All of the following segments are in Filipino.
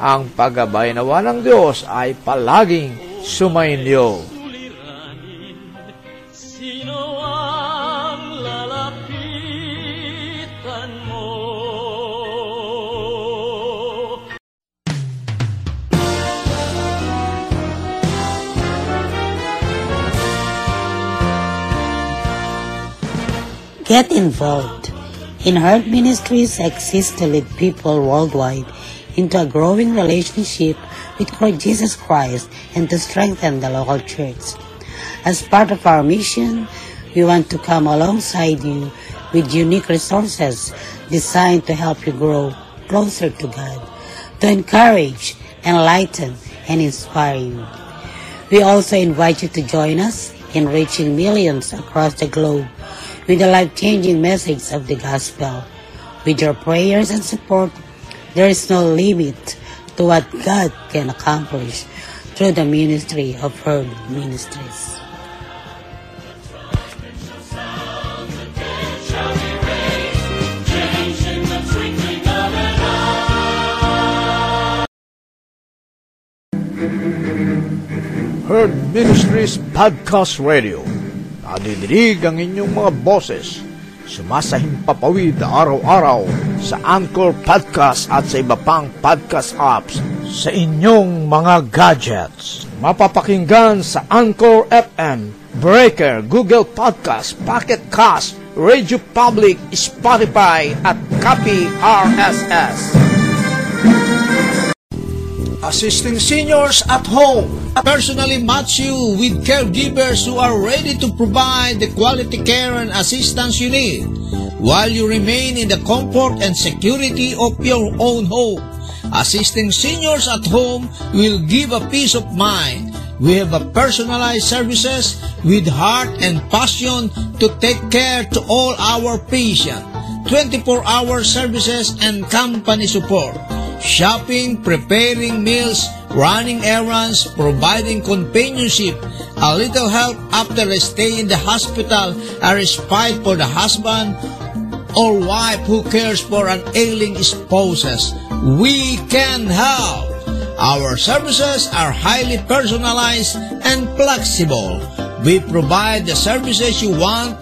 Ang paggabay nawa ng Diyos ay palaging sumainyo. Get involved. In Herd Ministries exists to lead people worldwide into a growing relationship with Jesus Christ and to strengthen the local church. As part of our mission, we want to come alongside you with unique resources designed to help you grow closer to God, to encourage, enlighten, and inspire you. We also invite you to join us in reaching millions across the globe with the life-changing message of the gospel. With your prayers and support, there is no limit to what God can accomplish through the ministry of Herd Ministries. Herd Ministries Podcast Radio. Nadidinig ang inyong mga boses. Sumasahim papawid araw-araw sa Anchor Podcast at sa iba pang podcast apps sa inyong mga gadgets. Mapapakinggan sa Anchor FM, Breaker, Google Podcasts, Pocket Casts, Radio Public, Spotify at Copy RSS. Assisting Seniors at Home. I personally match you with caregivers who are ready to provide the quality care and assistance you need while you remain in the comfort and security of your own home. Assisting Seniors at Home will give a peace of mind. We have a personalized services with heart and passion to take care to all our patients. 24-hour services and company support. Shopping, preparing meals, running errands, providing companionship, a little help after a stay in the hospital, a respite for the husband or wife who cares for an ailing spouse. We can help. Our services are highly personalized and flexible. We provide the services you want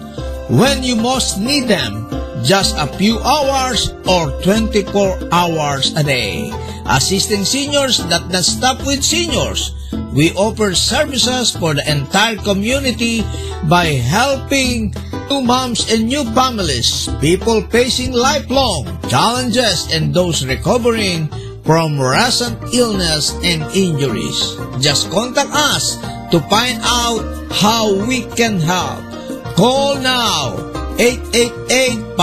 when you most need them. Just a few hours or 24 hours a day. Assisting seniors that does stop with seniors. We offer services for the entire community by helping new moms and new families, people facing lifelong challenges and those recovering from recent illness and injuries. Just contact us to find out how we can help. Call now. 888-509-0099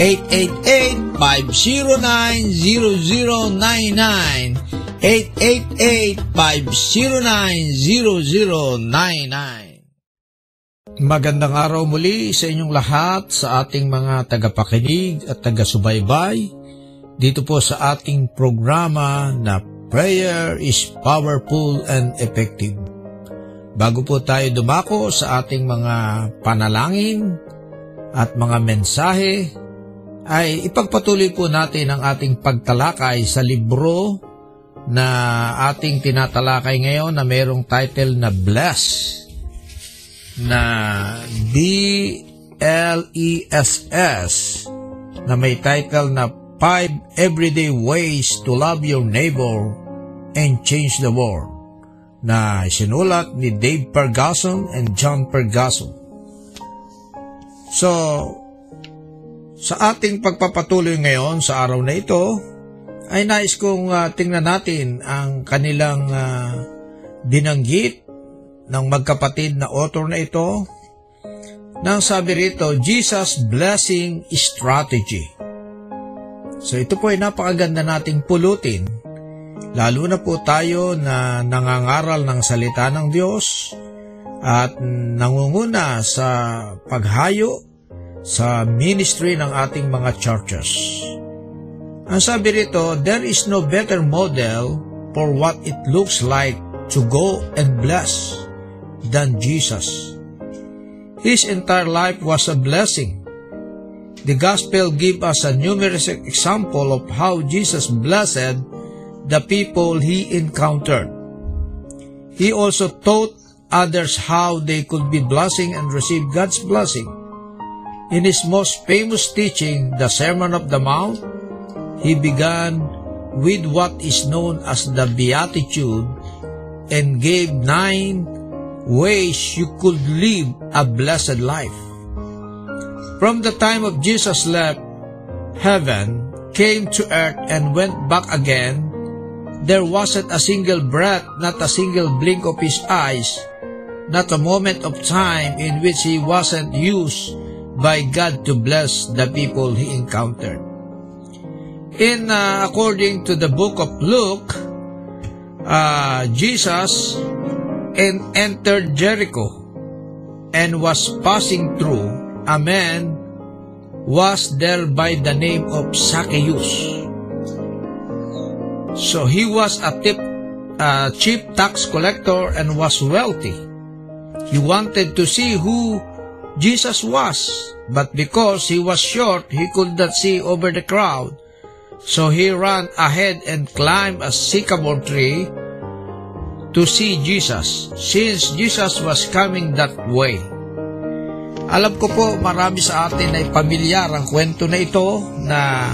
888-509-0099 888-509-0099. Magandang araw muli sa inyong lahat, sa ating mga tagapakinig at tagasubaybay dito po sa ating programa na Prayer is Powerful and Effective. Bago po tayo dumako sa ating mga panalangin at mga mensahe, ay ipagpatuloy po natin ang ating pagtalakay sa libro na ating tinatalakay ngayon na mayroong title na BLESS, na BLESS, na may title na 5 Everyday Ways to Love Your Neighbor and Change the World, na sinulat ni Dave Ferguson and John Ferguson. So, sa ating pagpapatuloy ngayon sa araw na ito, ay nais kong tingnan natin ang kanilang binanggit ng magkapatid na author na ito, nang sabi rito, Jesus' Blessing Strategy. So ito po ay napakaganda nating pulutin, lalo na po tayo na nangangaral ng salita ng Diyos at nangunguna sa paghayo sa ministry ng ating mga churches. Ang sabi rito, there is no better model for what it looks like to go and bless than Jesus. His entire life was a blessing. The gospel gives us a numerous example of how Jesus blessed the people he encountered. He also taught others how they could be blessing and receive God's blessing. In his most famous teaching, the Sermon on the Mount, he began with what is known as the Beatitudes and gave 9 ways you could live a blessed life. From the time of Jesus left heaven, came to earth, and went back again, there wasn't a single breath, not a single blink of his eyes, not a moment of time in which he wasn't used by God to bless the people he encountered. According to the book of Luke, Jesus entered Jericho and was passing through. A man was there by the name of Zacchaeus. So he was a chief tax collector and was wealthy. He wanted to see who Jesus was, but because he was short, he could not see over the crowd. So he ran ahead and climbed a sycamore tree to see Jesus, since Jesus was coming that way. Alam ko po, marami sa atin ay pamilyar ang kwento na ito na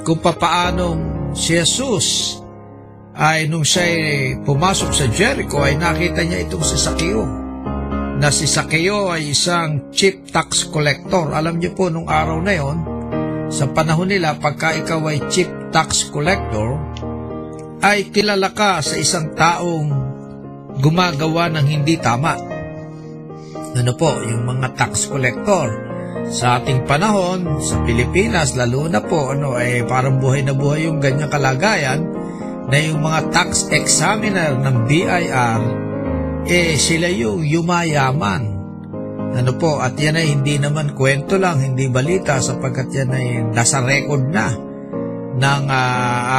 kung papaanong si Jesus ay nung siya'y pumasok sa Jericho ay nakita niya itong si Zacchaeus. Na si Zacchaeus ay isang chief tax collector. Alam niyo po, nung araw na yon, sa panahon nila, pagka ikaw ay chief tax collector, ay kilala ka sa isang taong gumagawa ng hindi tama. Ano po, yung mga tax collector sa ating panahon, sa Pilipinas, lalo na po, parang buhay na buhay yung ganyang kalagayan na yung mga tax examiner ng BIR, sila yung yumayaman. At yan ay hindi naman kwento lang, hindi balita, sapagkat yan ay nasa record na ng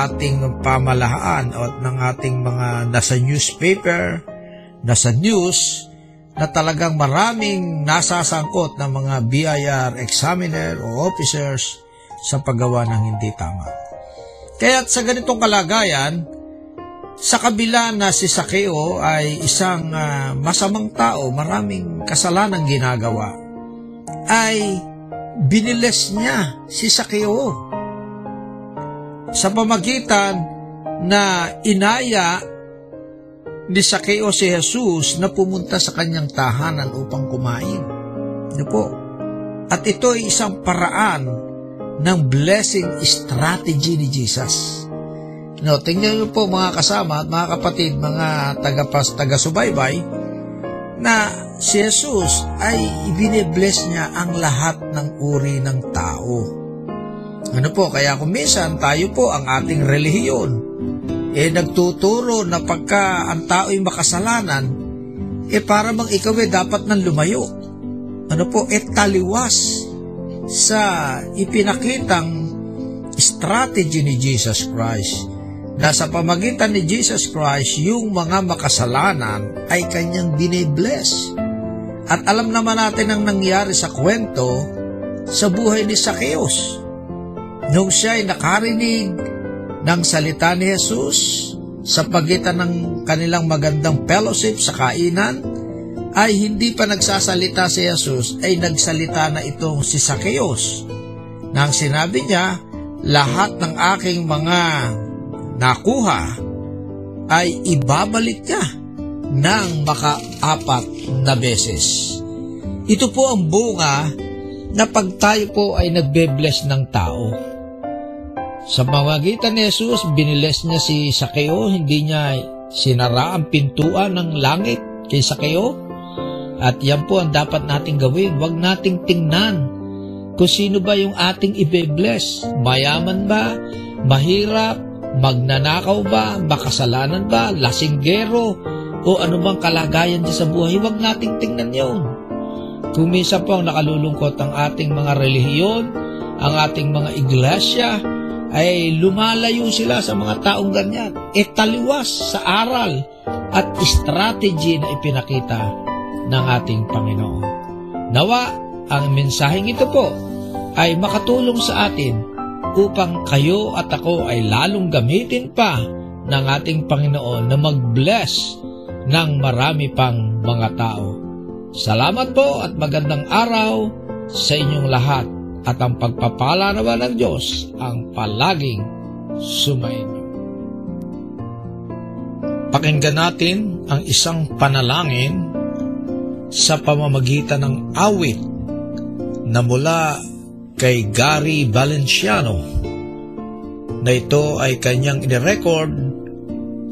ating pamahalaan at ng ating mga nasa newspaper, nasa news, na talagang maraming nasasangkot ng mga BIR examiner o officers sa paggawa ng hindi tama. Kaya't sa ganitong kalagayan, sa kabila na si Zacchaeus ay isang masamang tao, maraming kasalanang ginagawa, ay biniles niya si Zacchaeus sa pamagitan na inaya ni Zacchaeus si Jesus na pumunta sa kanyang tahanan upang kumain. At ito ay isang paraan ng blessing strategy ni Jesus. Tingnan niyo po mga kasama at mga kapatid, mga taga-subaybay, na si Jesus ay ibinibless niya ang lahat ng uri ng tao. Kaya kung minsan tayo po ang ating relihiyon, nagtuturo na pagka ang tao ay makasalanan, para bang ikaw dapat nang lumayo. Taliwas sa ipinakitang strategy ni Jesus Christ. Na sa pamagitan ni Jesus Christ, yung mga makasalanan ay kanyang binibless. At alam naman natin ang nangyari sa kwento sa buhay ni Zacchaeus. Nung siya ay nakarinig ng salita ni Jesus sa pagitan ng kanilang magandang fellowship sa kainan, ay hindi pa nagsasalita si Jesus, ay nagsalita na itong si Zacchaeus. Nang sinabi niya, lahat ng aking mga nakuha ay ibabalik niya ng maka-apat na beses. Ito po ang bunga na pag tayo po ay nagbe-bless ng tao. Sa pamagitan ni Jesus, biniless niya si Zacchaeus, hindi niya sinara ang pintuan ng langit kay Zacchaeus. At yan po ang dapat nating gawin. Huwag nating tingnan kung sino ba yung ating ibe-bless. Mayaman ba? Mahirap? Magnanakaw ba? Makasalanan ba? Lasinggero? O anumang kalagayan din sa buhay? Huwag nating tingnan yun. Kung minsan po ang nakalulungkot ang ating mga relihiyon, ang ating mga iglesia, ay lumalayo sila sa mga taong ganyan. E taliwas sa aral at strategy na ipinakita ng ating Panginoon. Nawa, ang mensaheng ito po ay makatulong sa atin upang kayo at ako ay lalong gamitin pa ng ating Panginoon na mag-bless ng marami pang mga tao. Salamat po at magandang araw sa inyong lahat at ang pagpapala naman ng Diyos ang palaging sumainyo. Pakinggan natin ang isang panalangin sa pamamagitan ng awit na mula kay Gary Valenciano na ito ay kanyang inirecord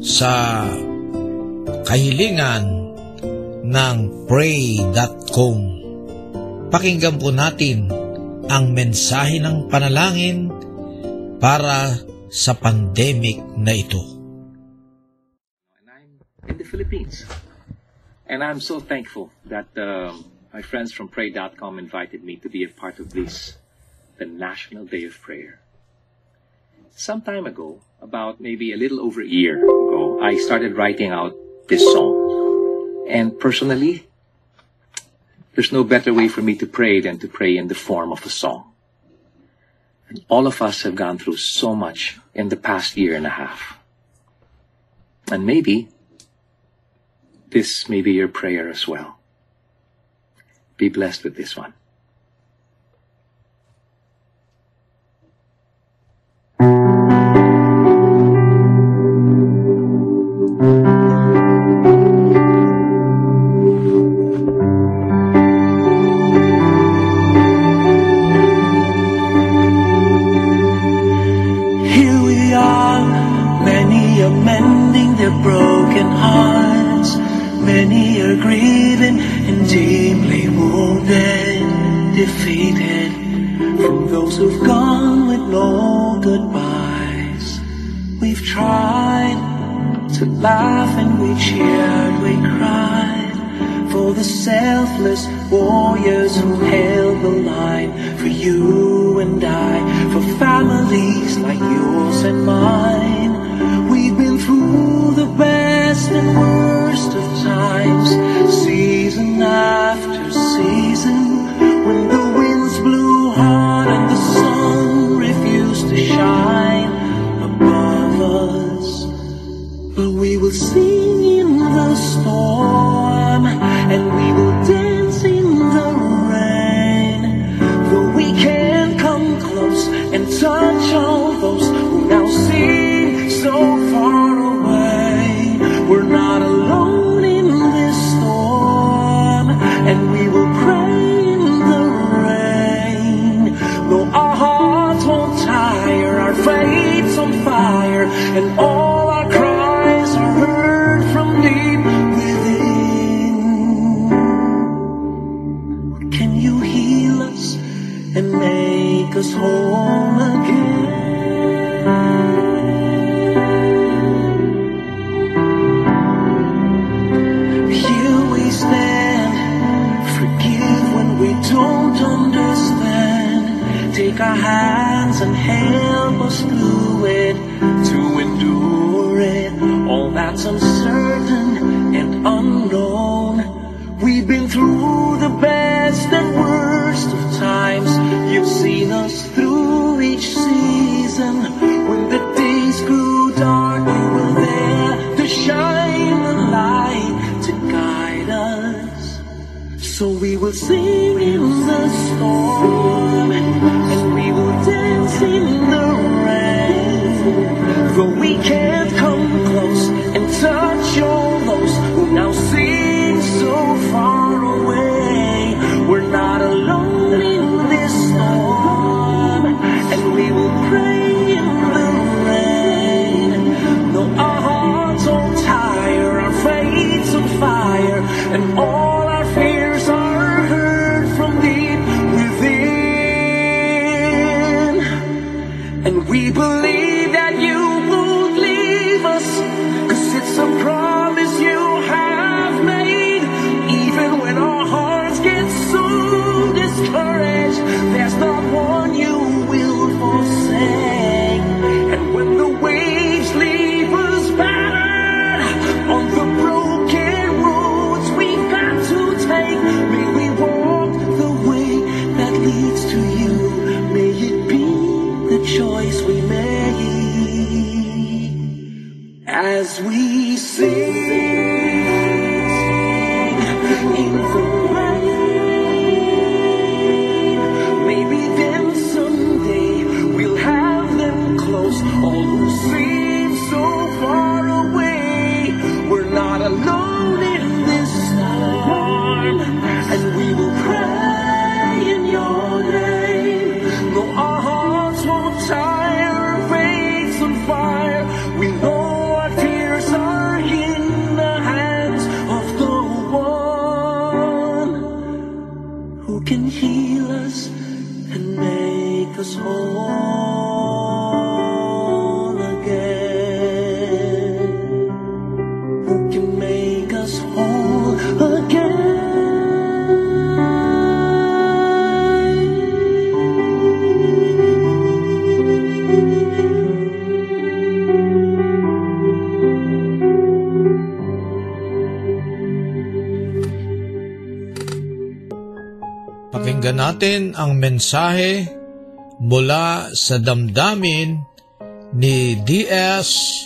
sa kahilingan ng Pray.com. Pakinggan po natin ang mensahe ng panalangin para sa pandemic na ito. And I'm in the Philippines. And I'm so thankful that my friends from Pray.com invited me to be a part of BLESS, the National Day of Prayer. Some time ago, about maybe a little over a year ago, I started writing out this song. And personally, there's no better way for me to pray than to pray in the form of a song. And all of us have gone through so much in the past year and a half. And maybe this may be your prayer as well. Be blessed with this one. Here we are, many are mending their broken hearts, many are grieving and deeply wounded, defeated from those who've gone with no goodbyes. We've tried to laugh and we cheered, we cried for the selfless warriors who held the line, for you and I, for families like yours and mine. We've been through the best and worst of times, season after season, when the winds blew hard and the sun refused to shine above us. But we will sing in the storm and we will dance in the rain, though we can't come close and touch all those who now seem so far away. We're not alone and we will pray in the rain, though our hearts won't tire, our faith's on fire, and all our cries are heard from deep within. Can you heal us and make us whole again? Don't understand. Take our hands and help us through it, to endure it, all that's uncertain and unknown. We've been through the best and worst of times. You've seen us through each season. When the days grew dark, you were there to shine the light, to guide us. So we will sing in the storm, and we will dance in the rain, though we can't come close and touch all those who now seem so far away. We're not alone in this storm, and we will pray in the rain, though our hearts all tire, our faith's on fire, and all fears are heard from deep within. choice we make as we sing in the rain. Maybe then someday we'll have them close, all who seem so far away. We're not alone in this storm, and we will pray in your name. Pakinggan natin ang mensahe mula sa damdamin ni D.S.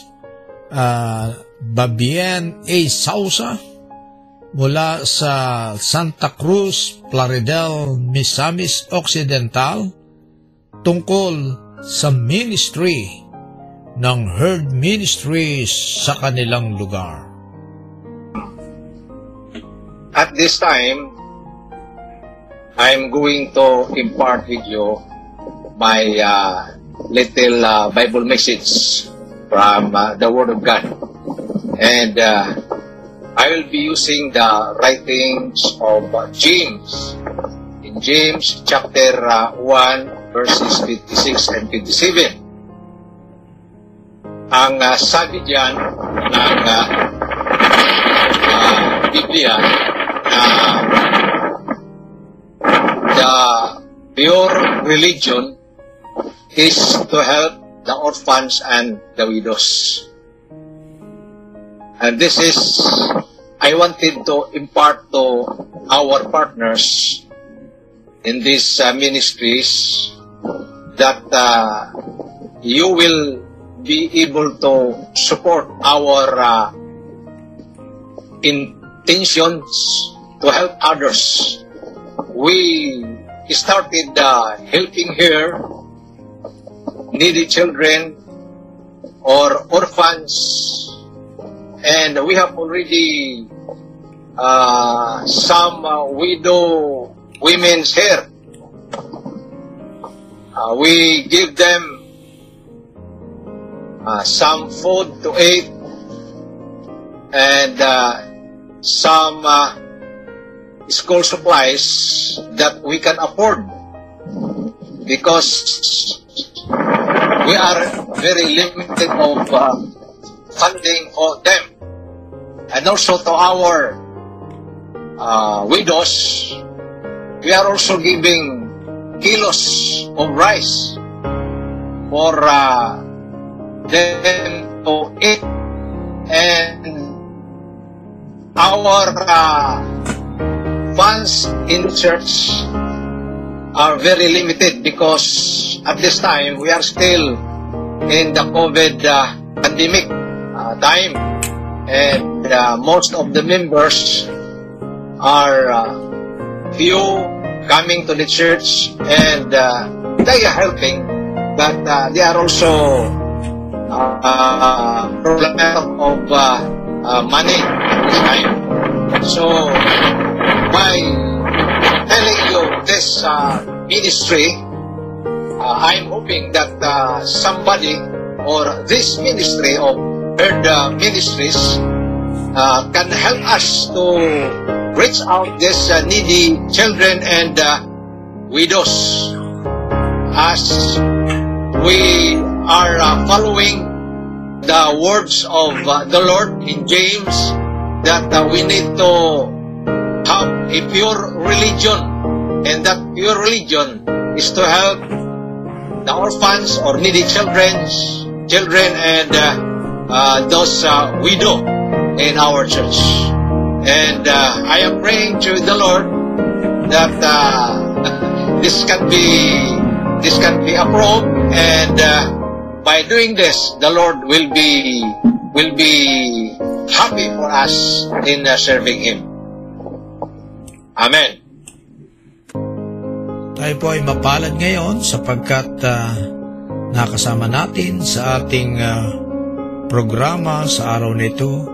Babien A. Sousa mula sa Santa Cruz, Plaridel, Misamis Occidental tungkol sa ministry ng Herd Ministries sa kanilang lugar. At this time, I'm going to impart with you my little Bible message from the Word of God. And I will be using the writings of James. In James chapter 1, verses 56 and 57. Ang sabi diyan ng Biblia na the pure religion is to help the orphans and the widows. And this is, I wanted to impart to our partners in these ministries that you will be able to support our intentions to help others. We started helping here needy children or orphans, and we have already some widow women's here. We give them some food to eat and some school supplies that we can afford, because we are very limited of funding for them, and also to our widows. We are also giving kilos of rice for them to eat, and our funds in the church are very limited because at this time we are still in the COVID pandemic time, and most of the members are few coming to the church, and they are helping, but they are also problem of money at this time. So by telling you this ministry, I'm hoping that somebody or this ministry of Herd Ministries can help us to reach out these needy children and widows, as we are following the words of the Lord in James that we need to have a pure religion, and that pure religion is to help the orphans or needy children and those widow in our church. And I am praying to the Lord that this can be approved And by doing this, the Lord will be happy for us in serving Him. Amen. Tayo po ay mapalad ngayon sapagkat nakasama natin sa ating programa sa araw nito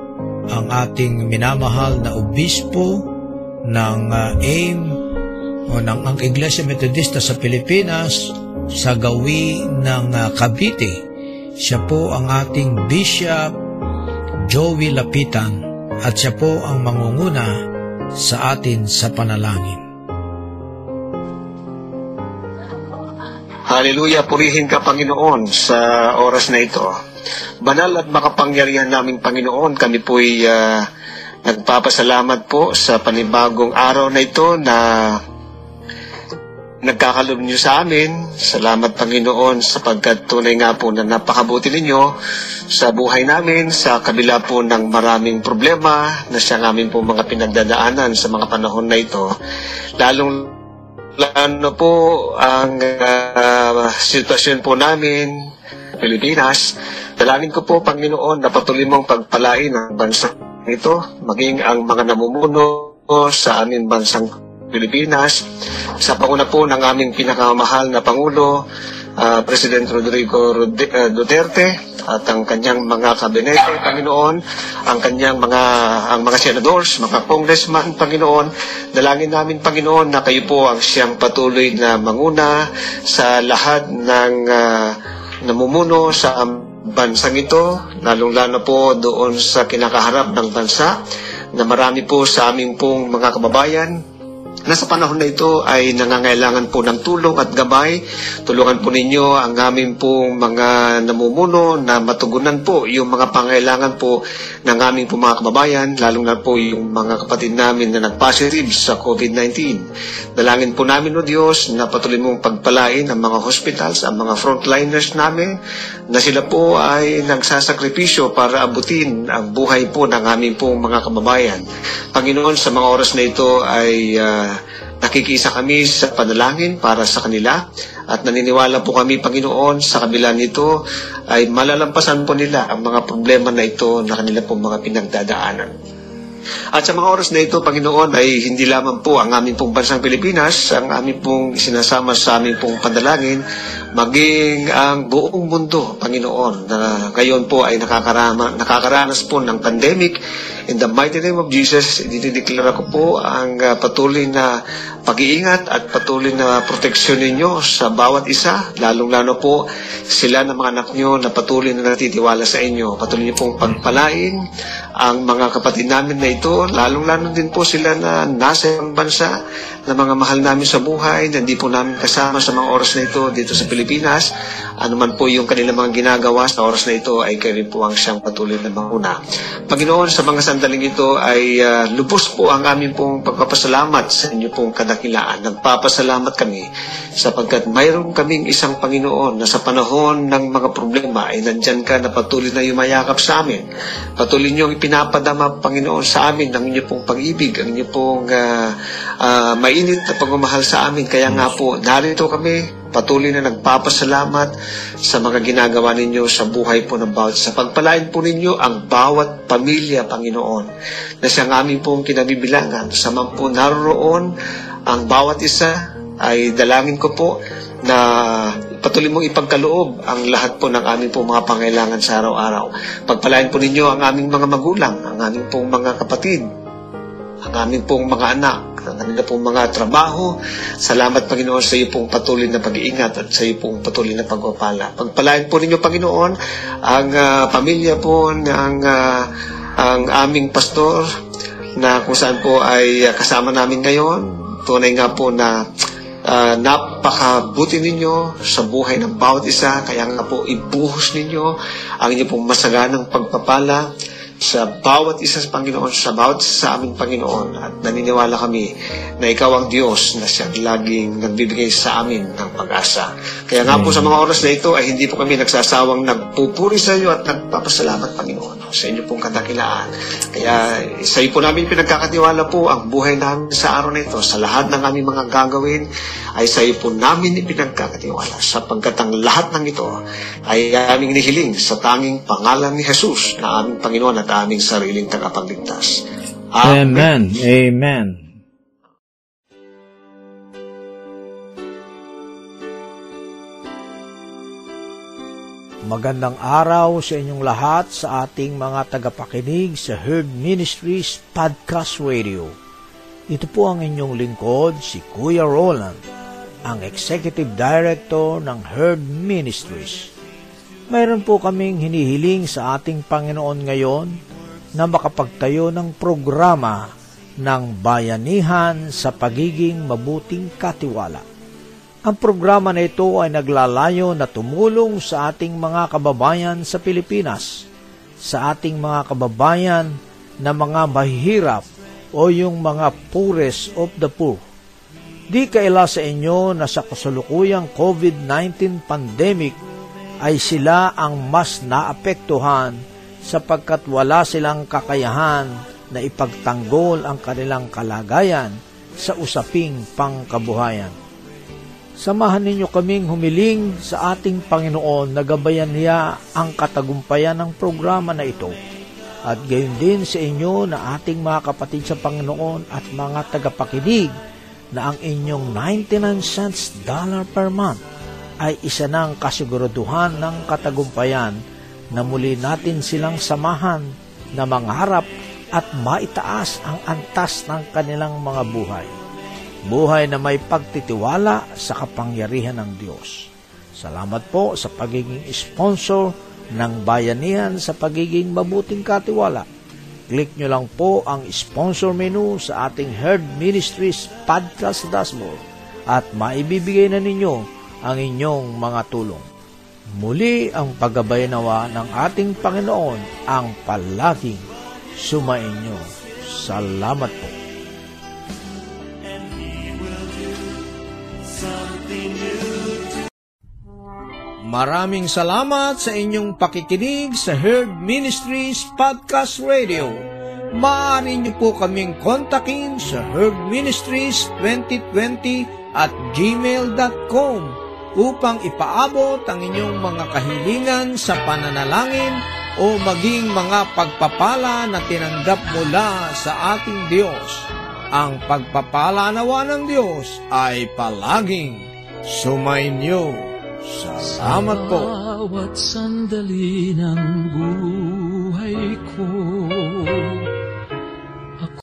ang ating minamahal na obispo ng AIM o ng Ang Iglesia Metodista sa Pilipinas sa gawi ng Cavite. Siya po ang ating Bishop Joey Lapitan at siya po ang mangunguna sa atin sa panalangin. Hallelujah, purihin ka Panginoon sa oras na ito. Banal at makapangyarihan naming Panginoon, kami po'y nagpapasalamat po sa panibagong araw na ito na nagkakalob niyo sa amin. Salamat Panginoon sapagkat tunay nga po na napakabuti ninyo sa buhay namin sa kabila po ng maraming problema na siyang amin po mga pinagdadaanan sa mga panahon na ito. Lalo po ang sitwasyon po namin sa Pilipinas. Dalangin ko po, Panginoon, na patuloy mong pagpalain ang bansa nito, maging ang mga namumuno sa aming bansang Pilipinas. Sa panguna po ng aming pinakamahal na Pangulo, President Rodrigo Duterte at ang kanyang mga kabinete, Panginoon, ang kanyang mga senadors, mga congressman, Panginoon. Dalangin namin, Panginoon, na kayo po ang siyang patuloy na manguna sa lahat ng namumuno sa bansang ito, lalong-lalo po doon sa kinakaharap ng bansa na marami po sa aming pong mga kababayan na sa panahon na ito ay nangangailangan po ng tulong at gabay. Tulungan po ninyo ang aming pong mga namumuno na matugunan po yung mga pangailangan po ng aming po mga kababayan, lalong na po yung mga kapatid namin na nagpositive sa COVID-19. Dalangin po namin, O Diyos, na patuloy mong pagpalain ang mga hospitals, ang mga frontliners namin, na sila po ay nagsasakripisyo para abutin ang buhay po ng aming pong mga kababayan. Panginoon, sa mga oras na ito ay nakikisa kami sa panalangin para sa kanila at naniniwala po kami, Panginoon, sa kabila nito ay malalampasan po nila ang mga problema na ito na kanila pong mga pinagdadaanan. At sa mga oras na ito, Panginoon, ay hindi lamang po ang aming pong bansang Pilipinas, ang aming pong sinasama sa aming pong panalangin, maging ang buong mundo, Panginoon, na ngayon po ay nakakaranas po ng pandemic. In the mighty name of Jesus, dinideklara ko po ang patuloy na pag-iingat at patuloy na proteksyon ninyo sa bawat isa, lalong-lalo po sila na mga anak nyo na patuloy na natitiwala sa inyo. Patuloy niyo pong pagpalain ang mga kapatid namin na ito, lalong-lalo din po sila na nasa ibang bansa, na mga mahal namin sa buhay, na hindi po namin kasama sa mga oras na ito dito sa Pilipinas. Ano man po yung kanilang mga ginagawa sa oras na ito, ay kayo rin po ang siyang patuloy na manguna. Panginoon, sa mga sandaling ito ay lubos po ang aming pong pagpapasalamat sa inyo pong kadakilaan. Nagpapasalamat kami sapagkat mayroon kaming isang Panginoon na sa panahon ng mga problema ay nandyan ka na patuloy na yumayakap sa amin. Patuloy niyo ang pinapadama, Panginoon, sa amin ng inyo pong pag-ibig, ang inyo pong mainit na pagmamahal sa amin. Kaya nga po, narito kami, patuloy na nagpapasalamat sa mga ginagawa ninyo sa buhay po ng bawat. Sa pagpalain po ninyo ang bawat pamilya, Panginoon, na siyang aming pong kinabibilangan. Sa man po naroon ang bawat isa, ay dalangin ko po na patuloy mong ipagkaloob ang lahat po ng aming pong mga pangailangan sa araw-araw. Pagpalain po ninyo ang aming mga magulang, ang aming pong mga kapatid, ang aming pong mga anak, ang kanila pong mga trabaho. Salamat, Panginoon, sa iyo pong patuloy na pag-iingat at sa iyo pong patuloy na pagpapala. Pagpalain po ninyo, Panginoon, ang pamilya po ang aming pastor na kung saan po ay kasama namin ngayon. Tunay nga po na napakabuti ninyo sa buhay ng bawat isa. Kaya nga po, ibuhos ninyo ang inyo pong masaganang pagpapala sa bawat isa sa Panginoon, sa bawat sa aming Panginoon. At naniniwala kami na ikaw ang Diyos na siyang laging nagbibigay sa amin ng pag-asa. Kaya nga po sa mga oras na ito ay hindi po kami nagsasawang nagpupuri sa iyo at nagpapasalamat, Panginoon, sa inyo pong kadakilaan. Kaya sa iyo po namin pinagkakatiwala po ang buhay namin sa araw na ito. Sa lahat ng aming mga gagawin ay sa iyo po namin ipinagkakatiwala, sapagkat ang lahat ng ito ay aming nihiling sa tanging pangalan ni Jesus na aming Panginoon at aming sariling tagapagligtas. Amen. Amen. Magandang araw sa inyong lahat sa ating mga tagapakinig sa Herd Ministries Podcast Radio. Ito po ang inyong lingkod, si Kuya Roland, ang Executive Director ng Herd Ministries. Mayroon po kaming hinihiling sa ating Panginoon ngayon na makapagtayo ng programa ng Bayanihan sa Pagiging Mabuting Katiwala. Ang programa na ito ay naglalayo na tumulong sa ating mga kababayan sa Pilipinas, sa ating mga kababayan na mga mahihirap o yung mga poorest of the poor. Di kaila sa inyo na sa kasalukuyang COVID-19 pandemic ay sila ang mas naapektuhan sapagkat wala silang kakayahan na ipagtanggol ang kanilang kalagayan sa usaping pangkabuhayan. Samahan ninyo kaming humiling sa ating Panginoon na gabayan niya ang katagumpayan ng programa na ito. At gayon din sa inyo na ating mga kapatid sa Panginoon at mga tagapakinig na ang inyong 99 cents dollar per month ay isa ng kasiguraduhan ng katagumpayan na muli natin silang samahan na mangarap at maitaas ang antas ng kanilang mga buhay. Buhay na may pagtitiwala sa kapangyarihan ng Diyos. Salamat po sa pagiging sponsor ng Bayanihan sa Pagiging Mabuting Katiwala. Click nyo lang po ang sponsor menu sa ating Herd Ministries Podcast Dashboard at maibibigay na ninyo ang inyong mga tulong. Muli ang paggabay nawa ng ating Panginoon ang palaging sumainyo. Salamat po. Maraming salamat sa inyong pakikinig sa Herd Ministries Podcast Radio. Maaari niyo po kaming kontakin sa herdministries2020@gmail.com upang ipaabot ang inyong mga kahilingan sa pananalangin o maging mga pagpapala na tinanggap mula sa ating Diyos. Ang pagpapala nawa ng Diyos ay palaging sumainyo. Salamat po. Sa bawat sandali ng buhay ko.